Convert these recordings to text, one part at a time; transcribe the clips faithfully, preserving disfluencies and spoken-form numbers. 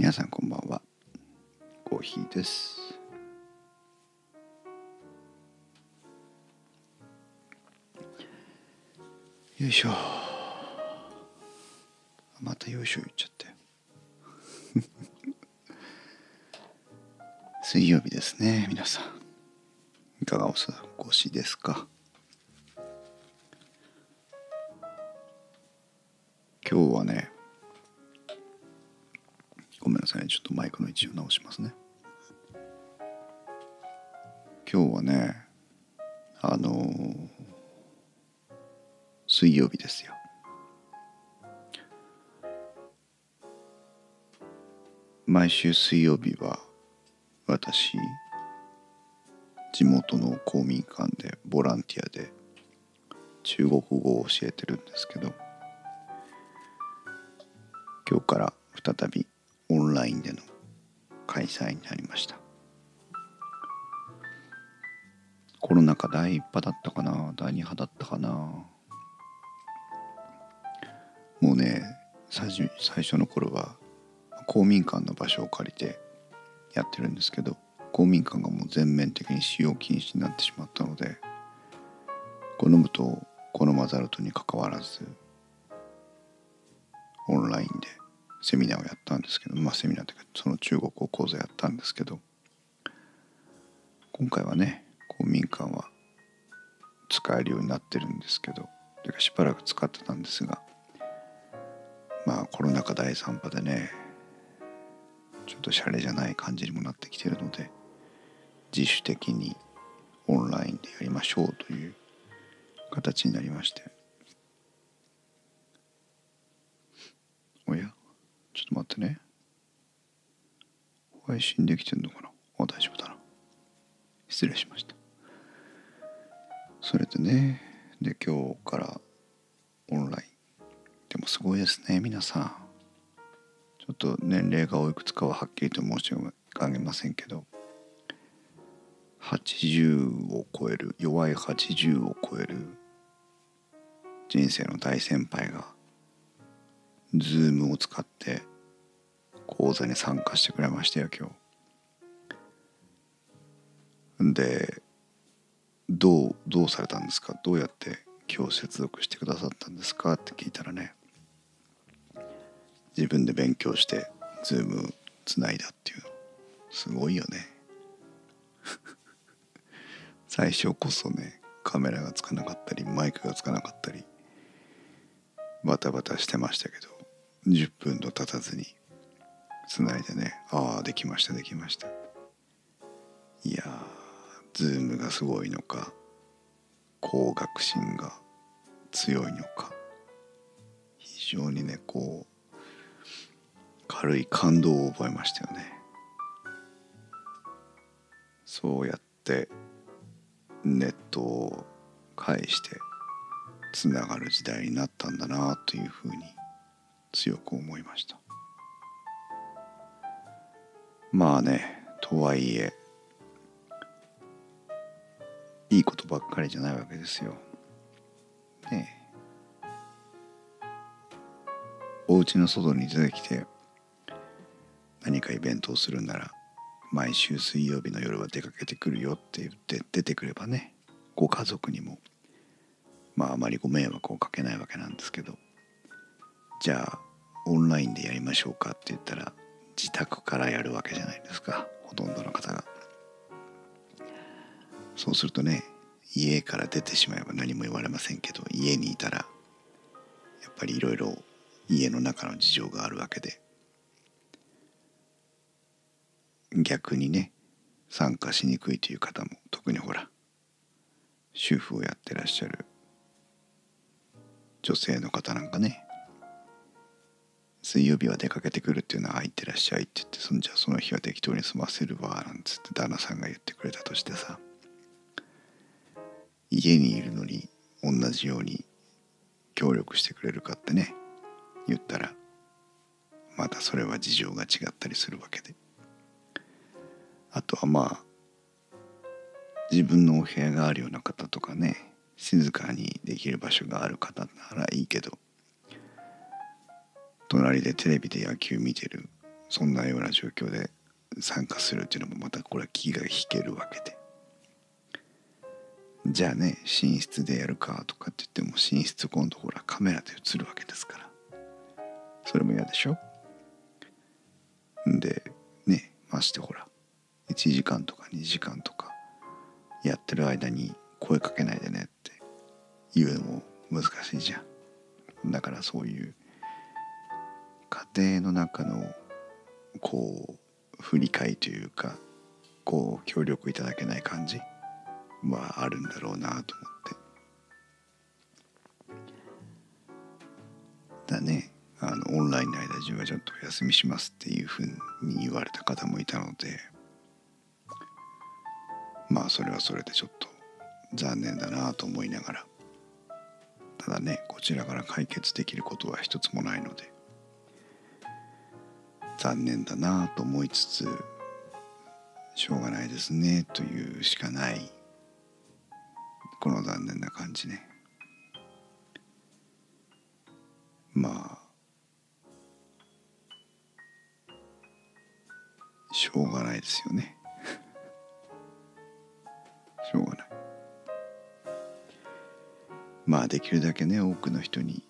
皆さんこんばんは、コーヒーです。よいしょ、またよいしょ言っちゃって水曜日ですね。皆さんいかがお過ごしですか？今日はね、ごめんなさいね、ちょっとマイクの位置を直しますね。今日はね、あのー、水曜日ですよ。毎週水曜日は私、地元の公民館でボランティアで中国語を教えてるんですけど、今日から再びオンラインでの開催になりました。コロナ禍第一波だったかな、第二波だったかな。もうね、最初、最初の頃は公民館の場所を借りてやってるんですけど、公民館がもう全面的に使用禁止になってしまったので、好むと好まざるとにかかわらずオンラインでセミナーをやったんですけど、まあセミナーというかその中国語講座やったんですけど、今回はね、公民館は使えるようになってるんですけど、というかしばらく使ってたんですが、まあコロナ禍だいさん波でね、ちょっとシャレじゃない感じにもなってきてるので、自主的にオンラインでやりましょうという形になりまして、おや？ちょっと待ってね。配信できてんのかな？あ、大丈夫だな。失礼しました。それでね、で、今日からオンライン。でもすごいですね、皆さん。ちょっと年齢がおいくつかははっきりと申し上げませんけど、はちじゅうを超える、弱いはちじゅうを超える人生の大先輩が、ズームを使って講座に参加してくれましたよ、今日。で、どう、どうされたんですか？どうやって今日接続してくださったんですかって聞いたらね、自分で勉強してズームつないだっていう、すごいよね。最初こそね、カメラがつかなかったり、マイクがつかなかったり、バタバタしてましたけど、じゅっぷんと経たずに繋いでね、ああできましたできました。いやー、ズームがすごいのか、高学心が強いのか、非常にね、こう軽い感動を覚えましたよね。そうやってネットを介してつながる時代になったんだなというふうに強く思いました。まあね、とはいえいいことばっかりじゃないわけですよ。ねえ、お家の外に出てきて何かイベントをするなら、毎週水曜日の夜は出かけてくるよって言って出てくればね、ご家族にもまああまりご迷惑をかけないわけなんですけど、じゃあオンラインでやりましょうかって言ったら、自宅からやるわけじゃないですか、ほとんどの方が。そうするとね、家から出てしまえば何も言われませんけど、家にいたらやっぱりいろいろ家の中の事情があるわけで、逆にね、参加しにくいという方も、特にほら主婦をやってらっしゃる女性の方なんかね、水曜日は出かけてくるっていうのは空いてらっしゃいって言って、そんじゃその日は適当に済ませるわなんつって旦那さんが言ってくれたとしてさ、家にいるのに同じように協力してくれるかってね、言ったらまたそれは事情が違ったりするわけで、あとはまあ自分のお部屋があるような方とかね、静かにできる場所がある方ならいいけど、隣でテレビで野球見てるそんなような状況で参加するっていうのもまたこれは気が引けるわけで、じゃあね寝室でやるかとかって言っても寝室今度ほらカメラで映るわけですから、それも嫌でしょ。でね、ましてほらいちじかんとかにじかんとかやってる間に声かけないでねって言うのも難しいじゃん。だからそういう家庭の中のこう振り返りというか、こう協力いただけない感じはあるんだろうなと思って。だね、あのオンラインの間中はちょっとお休みしますっていうふうに言われた方もいたので、まあそれはそれでちょっと残念だなと思いながら、ただねこちらから解決できることは一つもないので残念だなと思いつつ、しょうがないですねというしかない、この残念な感じね。まあしょうがないですよねしょうがない。まあできるだけね多くの人に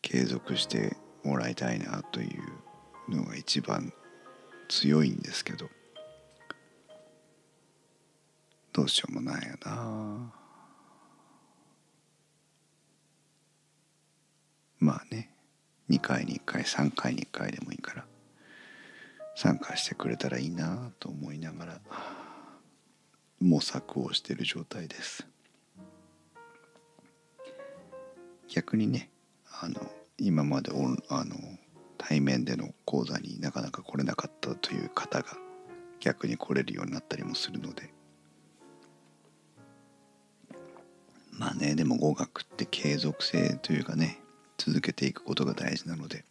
継続してもらいたいなというのが一番強いんですけど、どうしようもないやな。まあねにかいにいっかいさんかいにいっかいでもいいから参加してくれたらいいなと思いながら模索をしている状態です。逆にね、あの今までオンあの対面での講座になかなか来れなかったという方が逆に来れるようになったりもするので、まあねでも語学って継続性というかね続けていくことが大事なので、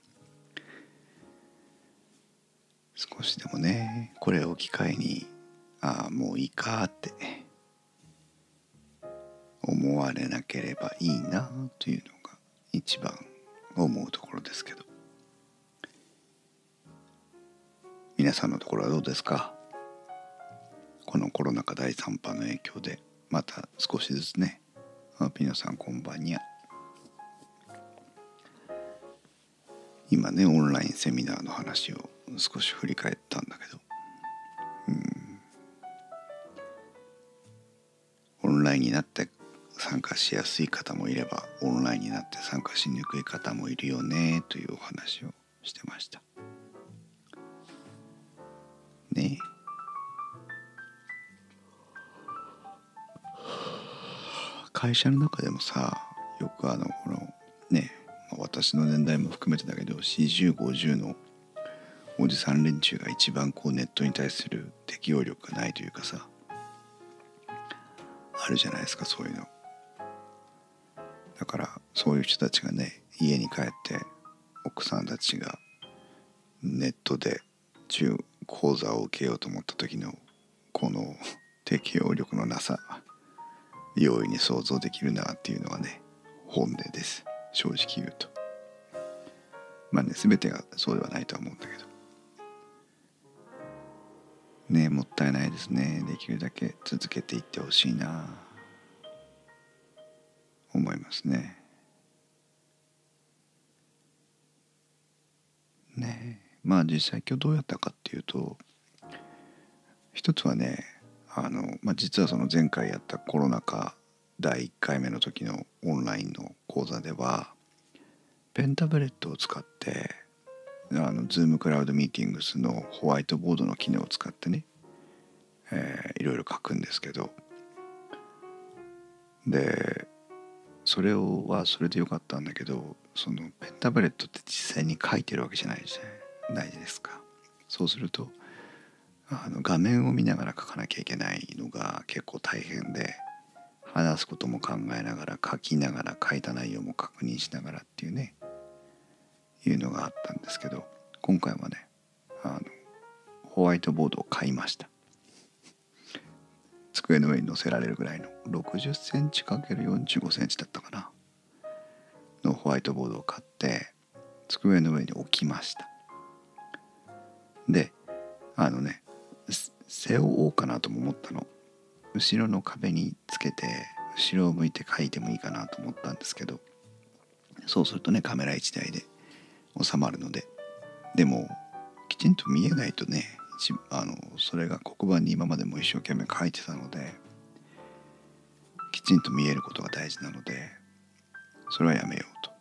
少しでもねこれを機会にああもういいかって思われなければいいなというのが一番思うところですけど、皆さんのところはどうですか。このコロナ禍だいさん波の影響でまた少しずつね、ピノさんこんばんにゃ、今ねオンラインセミナーの話を少し振り返ったんだけど、うん、オンラインになって参加しやすい方もいればオンラインになって参加しにくい方もいるよねというお話をしてましたね。会社の中でもさ、よくあのこのね私の年代も含めてだけどよんじゅうごじゅうのおじさん連中が一番こうネットに対する適応力がないというかさ、あるじゃないですかそういうの。だからそういう人たちがね家に帰って奥さんたちがネットで中講座を受けようと思った時のこの適応力のなさ、容易に想像できるなっていうのがね本音です、正直言うと。まあね全てがそうではないとは思うんだけどね、もったいないですね。できるだけ続けていってほしいな思いますね。ねえ、まあ実際今日どうやったかっていうと、一つはねあの、まあ、実はその前回やったコロナ禍だいいっかいめの時のオンラインの講座ではペンタブレットを使ってあの Zoom クラウドミーティングスのホワイトボードの機能を使ってね、えー、いろいろ書くんですけど、でそれをはそれでよかったんだけど、そのペンタブレットって実際に書いてるわけじゃないじゃないですか。そうするとあの画面を見ながら書かなきゃいけないのが結構大変で、話すことも考えながら書きながら書いた内容も確認しながらっていうねいうのがあったんですけど、今回はねあのホワイトボードを買いました。机の上に載せられるぐらいの ろくじゅっセンチかけるよんじゅうごセンチだったかなのホワイトボードを買って机の上に置きました。で、あのね、背負おうかなとも思ったの。後ろの壁につけて後ろを向いて書いてもいいかなと思ったんですけど、そうするとね、カメラいちだいで収まるので。でもきちんと見えないとね、あのそれが黒板に今までも一生懸命書いてたので、きちんと見えることが大事なので、それはやめようと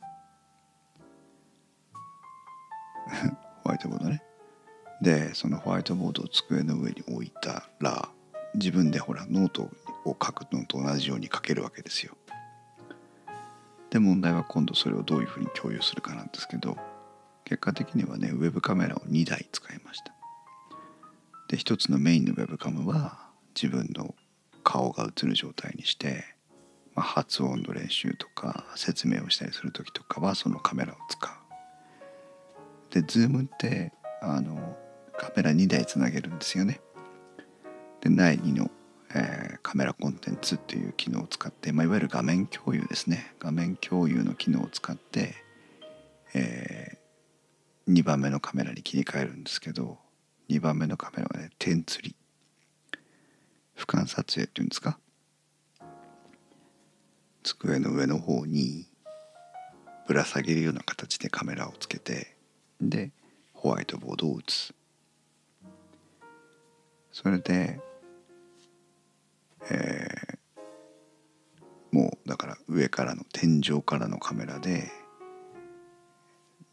ホワイトボードね。で、そのホワイトボードを机の上に置いたら、自分でほらノートを書くのと同じように書けるわけですよ。で、問題は今度それをどういうふうに共有するかなんですけど、結果的にはね、ウェブカメラをにだい使いました。で、ひとつのメインのウェブカムは自分の顔が映る状態にして、まあ、発音の練習とか説明をしたりする時とかはそのカメラを使う。で、ズームってあのカメラにだいつなげるんですよね。で、だいにの、えー、カメラコンテンツっていう機能を使って、まあ、いわゆる画面共有ですね。画面共有の機能を使って、えー、にばんめのカメラに切り替えるんですけど、にばんめのカメラはね、点釣り、俯瞰撮影っていうんですか。机の上の方にぶら下げるような形でカメラをつけて、でホワイトボードを打つ。それで、えー、もうだから上からの天井からのカメラで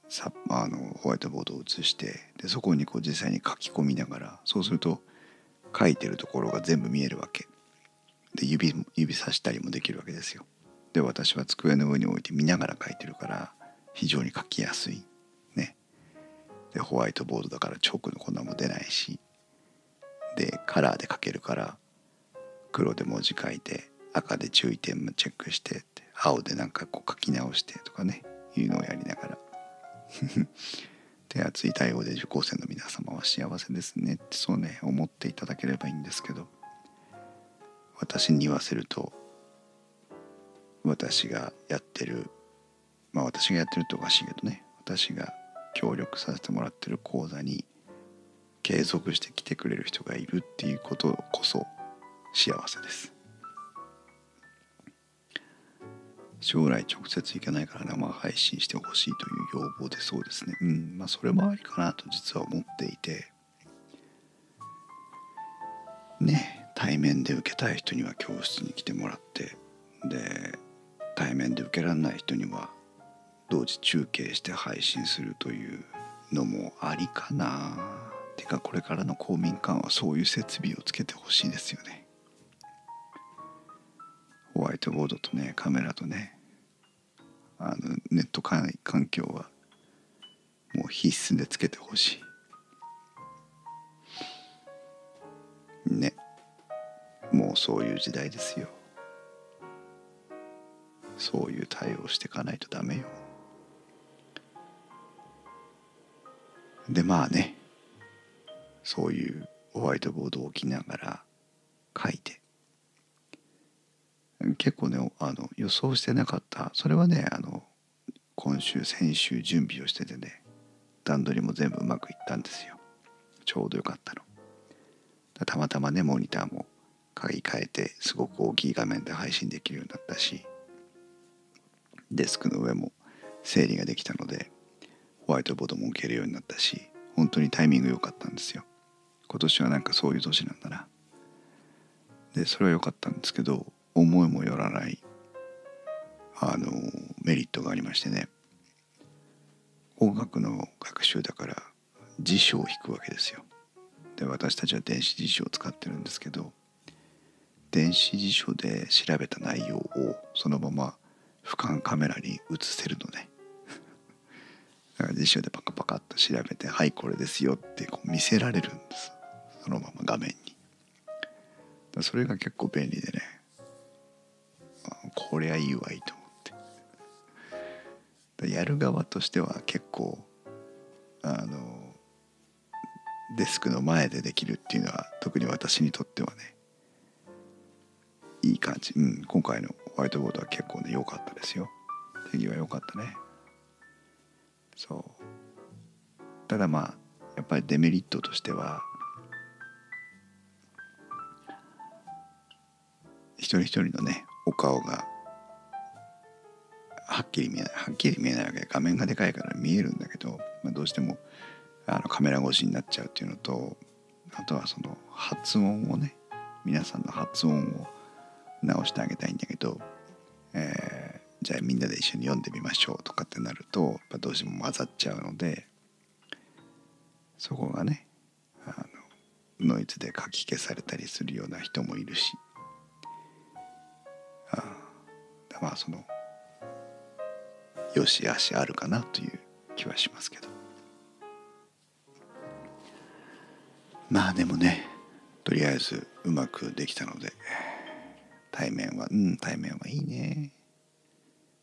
さあのホワイトボードを映して、でそこにこう実際に書き込みながら、そうすると書いてるところが全部見えるわけで、指指さしたりもできるわけですよ。で、私は机の上に置いて見ながら書いてるから非常に書きやすいね。で、ホワイトボードだからチョークの粉も出ないし、でカラーで書けるから、黒で文字書いて、赤で注意点もチェックして、青でなんかこう書き直してとかね、いうのをやりながら手厚い対応で受講生の皆様は幸せですねって、そうね思っていただければいいんですけど、私に言わせると、私がやってるまあ私がやってるとおかしいけどね、私が協力させてもらってる講座に継続して来てくれる人がいるっていうことこそ幸せです。将来直接行けないから生配信してほしいという要望で、そうですね。うん、まあそれもありかなと実は思っていて、ね、対面で受けたい人には教室に来てもらって、で対面で受けられない人には同時中継して配信するというのもありかな。てか、これからの公民館はそういう設備をつけてほしいですよね。ホワイトボードとね、カメラとね、あのネット環境はもう必須でつけてほしいね。もうそういう時代ですよ。そういう対応していかないとダメよ。で、まあね、そういうホワイトボードを置きながら書いて、結構ね、あの予想してなかった。それはね、あの今週先週準備をしててね、段取りも全部うまくいったんですよ。ちょうどよかったの。たまたまね、モニターも買い替えてすごく大きい画面で配信できるようになったし、デスクの上も整理ができたのでホワイトボードも置けるようになったし、本当にタイミング良かったんですよ。今年はなんかそういう年なんだな。で、それは良かったんですけど、思いもよらないあのメリットがありましてね、音楽の学習だから辞書を引くわけですよ。で、私たちは電子辞書を使ってるんですけど、電子辞書で調べた内容をそのまま俯瞰カメラに映せるのね。だから辞書でパカパカっと調べて、はいこれですよってこう見せられるんです、そのまま画面に。だそれが結構便利でね、こりゃいいわいいと思って。やる側としては結構あのデスクの前でできるっていうのは、特に私にとってはね、いい感じ。うん、今回のホワイトボードは結構ね良かったですよ。手際良かったね。そう。ただまあやっぱりデメリットとしては、一人一人のねお顔がはっきり見えないはっきり見えないわけで、画面がでかいから見えるんだけど、まあ、どうしてもあのカメラ越しになっちゃうっていうのと、あとはその発音をね、皆さんの発音を直してあげたいんだけど、えー、じゃあみんなで一緒に読んでみましょうとかってなると、やっぱどうしても混ざっちゃうので、そこがねあのノイズでかき消されたりするような人もいるし、あだまあそのよしあしあるかなという気はしますけど、まあでもね、とりあえずうまくできたので、対面はうん対面はいいね。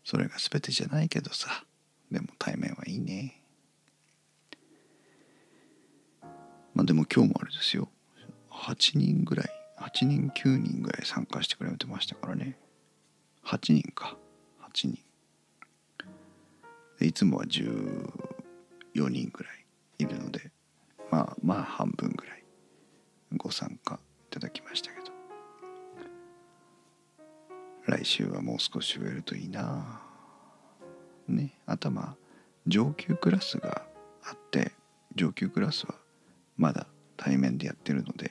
それが全てじゃないけどさ、でも対面はいいね。まあでも今日もあれですよ、はちにんぐらいはちにんきゅうにんぐらい参加してくれてましたからね。はちにんかはちにんで、いつもはじゅうよにんぐらいいるので、まあまあ半分ぐらいご参加いただきましたけど、来週はもう少し増えるといいなね。あとまあ上級クラスがあって、上級クラスはまだ対面でやってるので、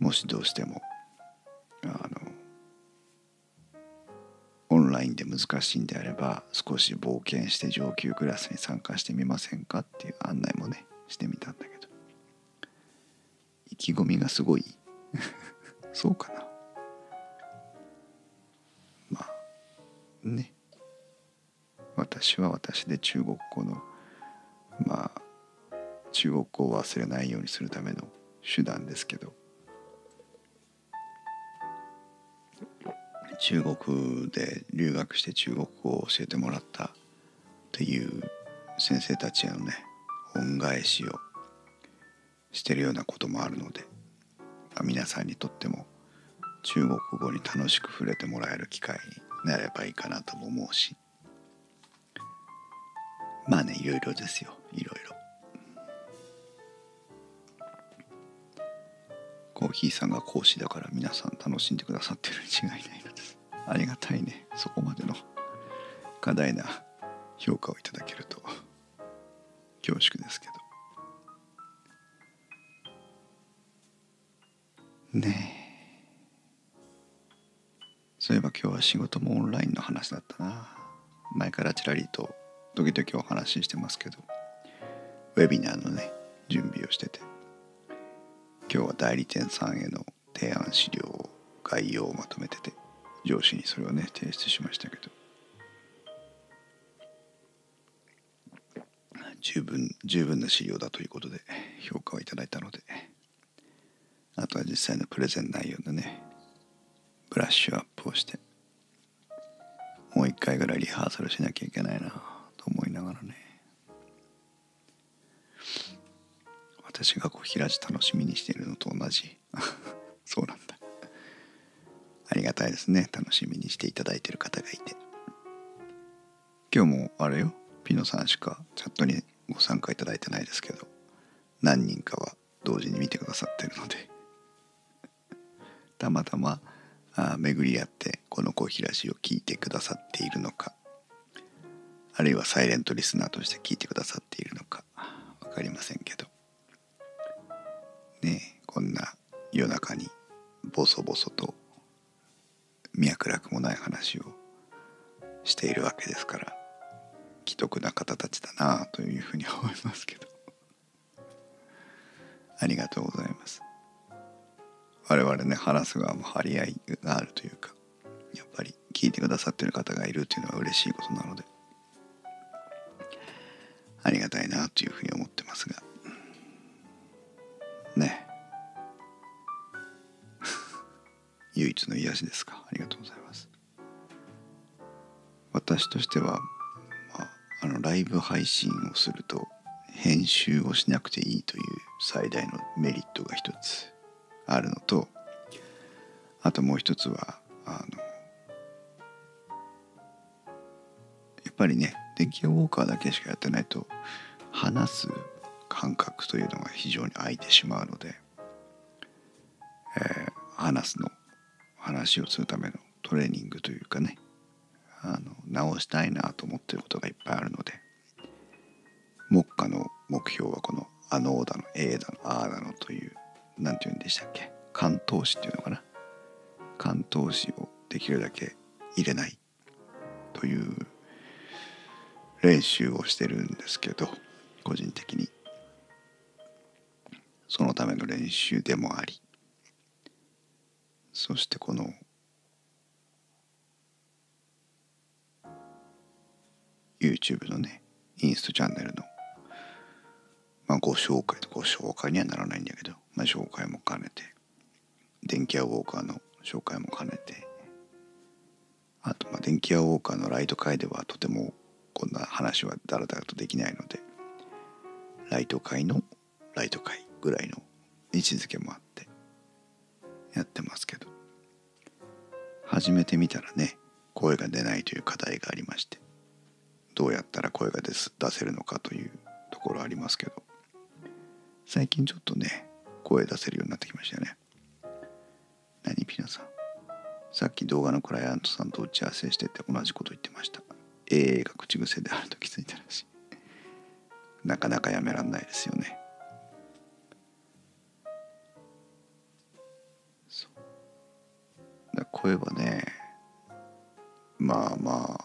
もしどうしてもあのオンラインで難しいんであれば、少し冒険して上級クラスに参加してみませんかっていう案内もねしてみたんだけど、意気込みがすごいそうかな、まあね、私は私で中国語のまあ中国語を忘れないようにするための手段ですけど、中国で留学して中国語を教えてもらったっていう先生たちへのね恩返しをしてるようなこともあるので、皆さんにとっても中国語に楽しく触れてもらえる機会になればいいかなとも思うし、まあね、いろいろですよ、いろいろ。コーヒーさんが講師だから皆さん楽しんでくださってるに違いないのです。ありがたいね、そこまでの過大な評価をいただけると恐縮ですけどねえ。そういえば今日は仕事もオンラインの話だったな。前からちらりと時々お話ししてますけど、ウェビナーのね準備をしてて、今日は代理店さんへの提案資料を概要をまとめてて、上司にそれをね提出しましたけど、十分十分な資料だということで評価をいただいたので、あとは実際のプレゼン内容のねブラッシュアップをして、もう一回ぐらいリハーサルしなきゃいけないなと思いながらね、私が小平地楽しみにしているのと同じそうなんだ、ありがたいですね、楽しみにしていただいている方がいて。今日もあれよ、ピノさんしかチャットにご参加いただいてないですけど、何人かは同時に見てくださってるのでたまたまあ巡り合ってこの小平地を聞いてくださっているのか、あるいはサイレントリスナーとして聞いてくださっているのか分かりませんけどね、こんな夜中にボソボソと脈絡もない話をしているわけですから、奇特な方たちだなというふうに思いますけどありがとうございます。我々ね話す側も張り合いがあるというか、やっぱり聞いてくださっている方がいるというのは嬉しいことなので、ありがたいなというふうに思ってますがね唯一の癒しですか。ありがとうございます。私としては、まあ、あのライブ配信をすると編集をしなくていいという最大のメリットが一つあるのと、あともう一つはあのやっぱりね電気ウォーカーだけしかやってないと話す感覚というのが非常に空いてしまうので、えー、話すの話をするためのトレーニングというかね、あの直したいなと思っていることがいっぱいあるので、目下の目標はこのあのだのえーだのあーだのという、なんていうんでしたっけ、関東詞っていうのかな、関東詞をできるだけ入れないという練習をしてるんですけど、個人的にそのための練習でもあり、そしてこのYouTube のね、インスタチャンネルの、まあ、ご紹介とご紹介にはならないんだけど、まあ、紹介も兼ねて、電気屋ウォーカーの紹介も兼ねて、あと、まあ、電気屋ウォーカーのライト会ではとてもこんな話はだらだらとできないので、ライト会のライト会ぐらいの位置づけもあってやってますけど、始めてみたらね、声が出ないという課題がありまして、どうやったら声が出せるのかというところありますけど、最近ちょっとね、声出せるようになってきましたよね。何ピナさん、さっき動画のクライアントさんと打ち合わせしてて同じこと言ってました。 エー が口癖であると気づいたらしい。なかなかやめらんないですよね。そうだ、声はね、まあまあ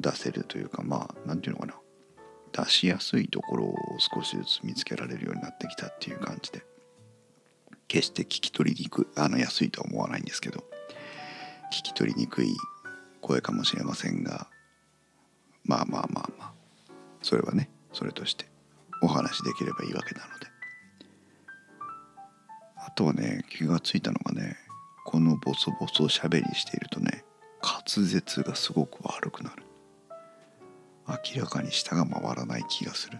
出せるというか、まあなんていうのかな、出しやすいところを少しずつ見つけられるようになってきたっていう感じで、決して聞き取りにくい、あの安いとは思わないんですけど、聞き取りにくい声かもしれませんが、まあまあまあまあ、それはね、それとしてお話しできればいいわけなので。あとはね、気がついたのがね、このボソボソ喋りしているとね、滑舌がすごく悪くなる。明らかに舌が回らない気がする。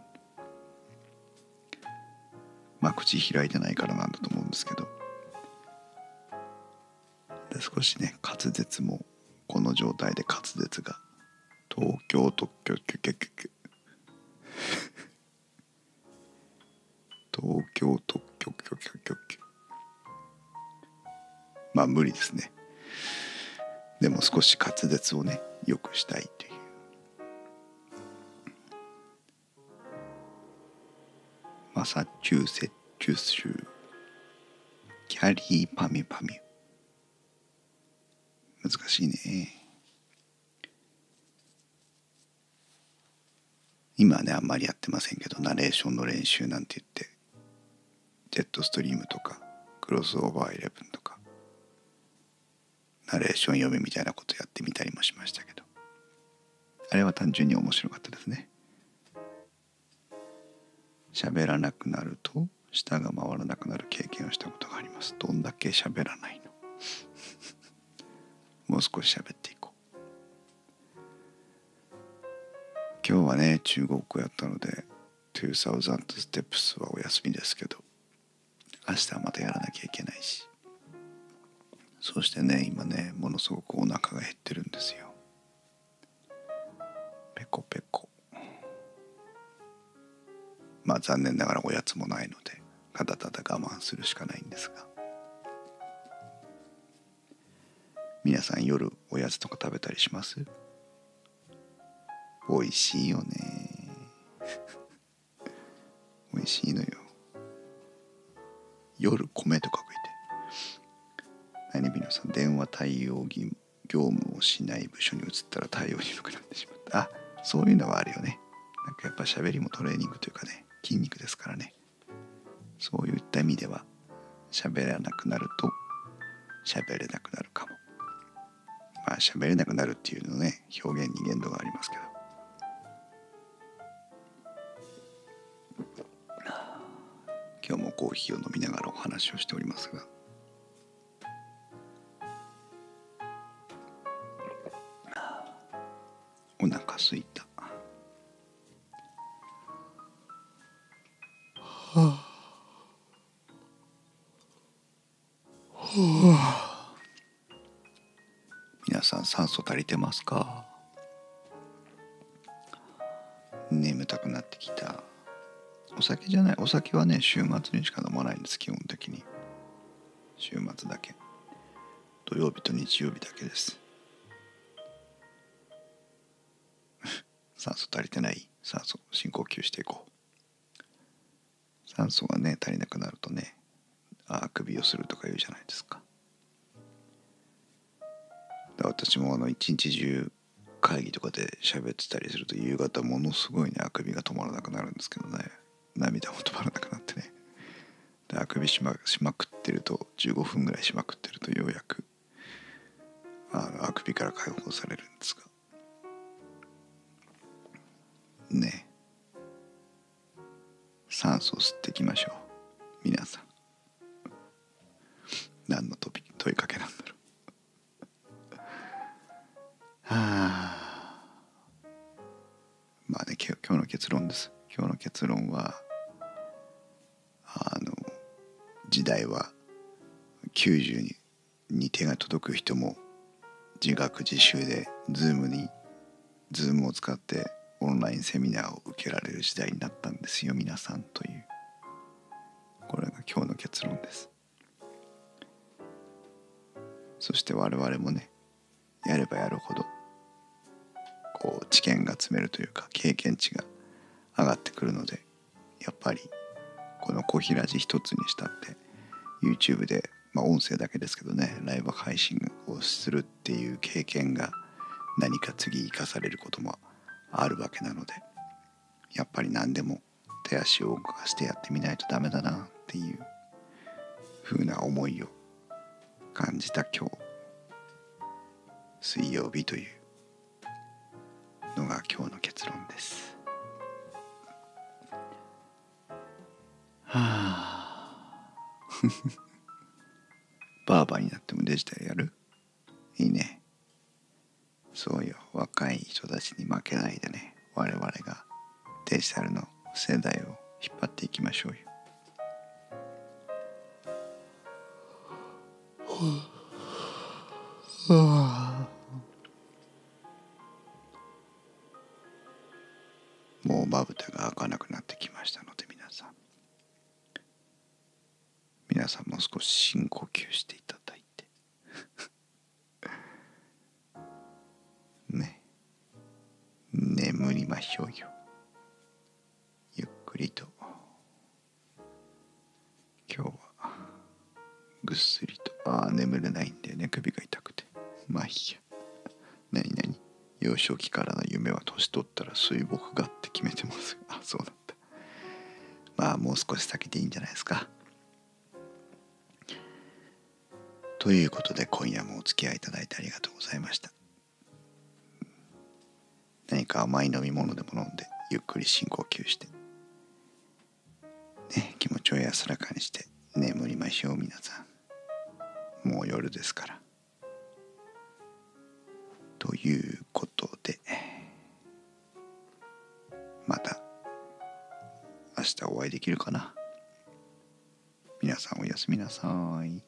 まあ口開いてないからなんだと思うんですけど、で少しね、滑舌もこの状態で滑舌が東京特許許可許可東京特許許可許可、まあ無理ですね。でも少し滑舌をね、良くしたいという。マサチューセッチュー州キャリーパミュパミュ、難しいね。今はね、あんまりやってませんけど、ナレーションの練習なんて言って、ジェットストリームとかクロスオーバーイレブンとかナレーション読みみたいなことやってみたりもしましたけど、あれは単純に面白かったですね。喋らなくなると舌が回らなくなる経験をしたことがあります。どんだけ喋らないのもう少し喋っていこう。今日はね、中国語やったのでにせんステップスはお休みですけど、明日はまたやらなきゃいけないし、そしてね、今ね、ものすごくお腹が減ってるんですよ。ペコペコ、まあ残念ながらおやつもないので、ただただ我慢するしかないんですが、皆さん夜おやつとか食べたりします？おいしいよねおいしいのよ、夜米とか食いて。何、皆さん電話対応業務をしない部署に移ったら対応鈍くなってしまった。あ、そういうのはあるよね。なんかやっぱ喋りもトレーニングというかね、筋肉ですからね。そういった意味では喋らなくなると喋れなくなるかも。まあ喋れなくなるっていうのね、表現に限度がありますけど、今日もコーヒーを飲みながらお話をしておりますが、お腹すいた。はあはあ、皆さん酸素足りてますか？眠たくなってきた。お酒じゃない、お酒はね週末にしか飲まないんです。基本的に週末だけ、土曜日と日曜日だけです。酸素足りてない、酸素深呼吸していこう。酸素がね足りなくなるとね、ああくびをするとか言うじゃないですか。だから私もあの一日中会議とかで喋ってたりすると夕方ものすごいねあくびが止まらなくなるんですけどね、涙も止まらなくなってね、であくびし ま, しまくってるとじゅうごふんぐらいしまくってるとようやく あ, のあくびから解放されるんですがね。酸素を吸っていきましょう皆さん。何の問いかけなんだろう。はあ、まあね今日の結論です。今日の結論はあの時代はきゅうじゅうに, に手が届く人も自学自習で Zoom に Zoom を使ってオンラインセミナーを受けられる時代になったんですよ皆さん、というこれが今日の結論です。そして我々もねやればやるほどこう知見が積めるというか経験値が上がってくるので、やっぱりこの小平寺一つにしたって YouTube で、まあ、音声だけですけどねライブ配信をするっていう経験が何か次生かされることもあるわけなので、やっぱり何でも手足を動かしてやってみないとダメだなっていう風な思いを感じた今日水曜日というのが今日の結論です。はあバーバーになってもデジタルやる？いいね。そうよ、若い人たちに負けないでね我々がデジタルの世代を引っ張っていきましょうよ。もうまぶたが開かなくなってきましたので皆さん皆さんも少し深呼吸していただいてね、眠りましょうよゆっくりと。今日はぐっすりと、ああ眠れないんだよね首が痛くて、まあいいや。何何幼少期からの夢は年取ったら水墨画って決めてます。あ、そうだった。まあもう少し先でいいんじゃないですか。ということで今夜もお付き合いいただいてありがとうございました。何か甘い飲み物でも飲んでゆっくり深呼吸して、ね、気持ちを安らかにして眠りましょう皆さん。もう夜ですから。ということでまた明日お会いできるかな。皆さんおやすみなさい。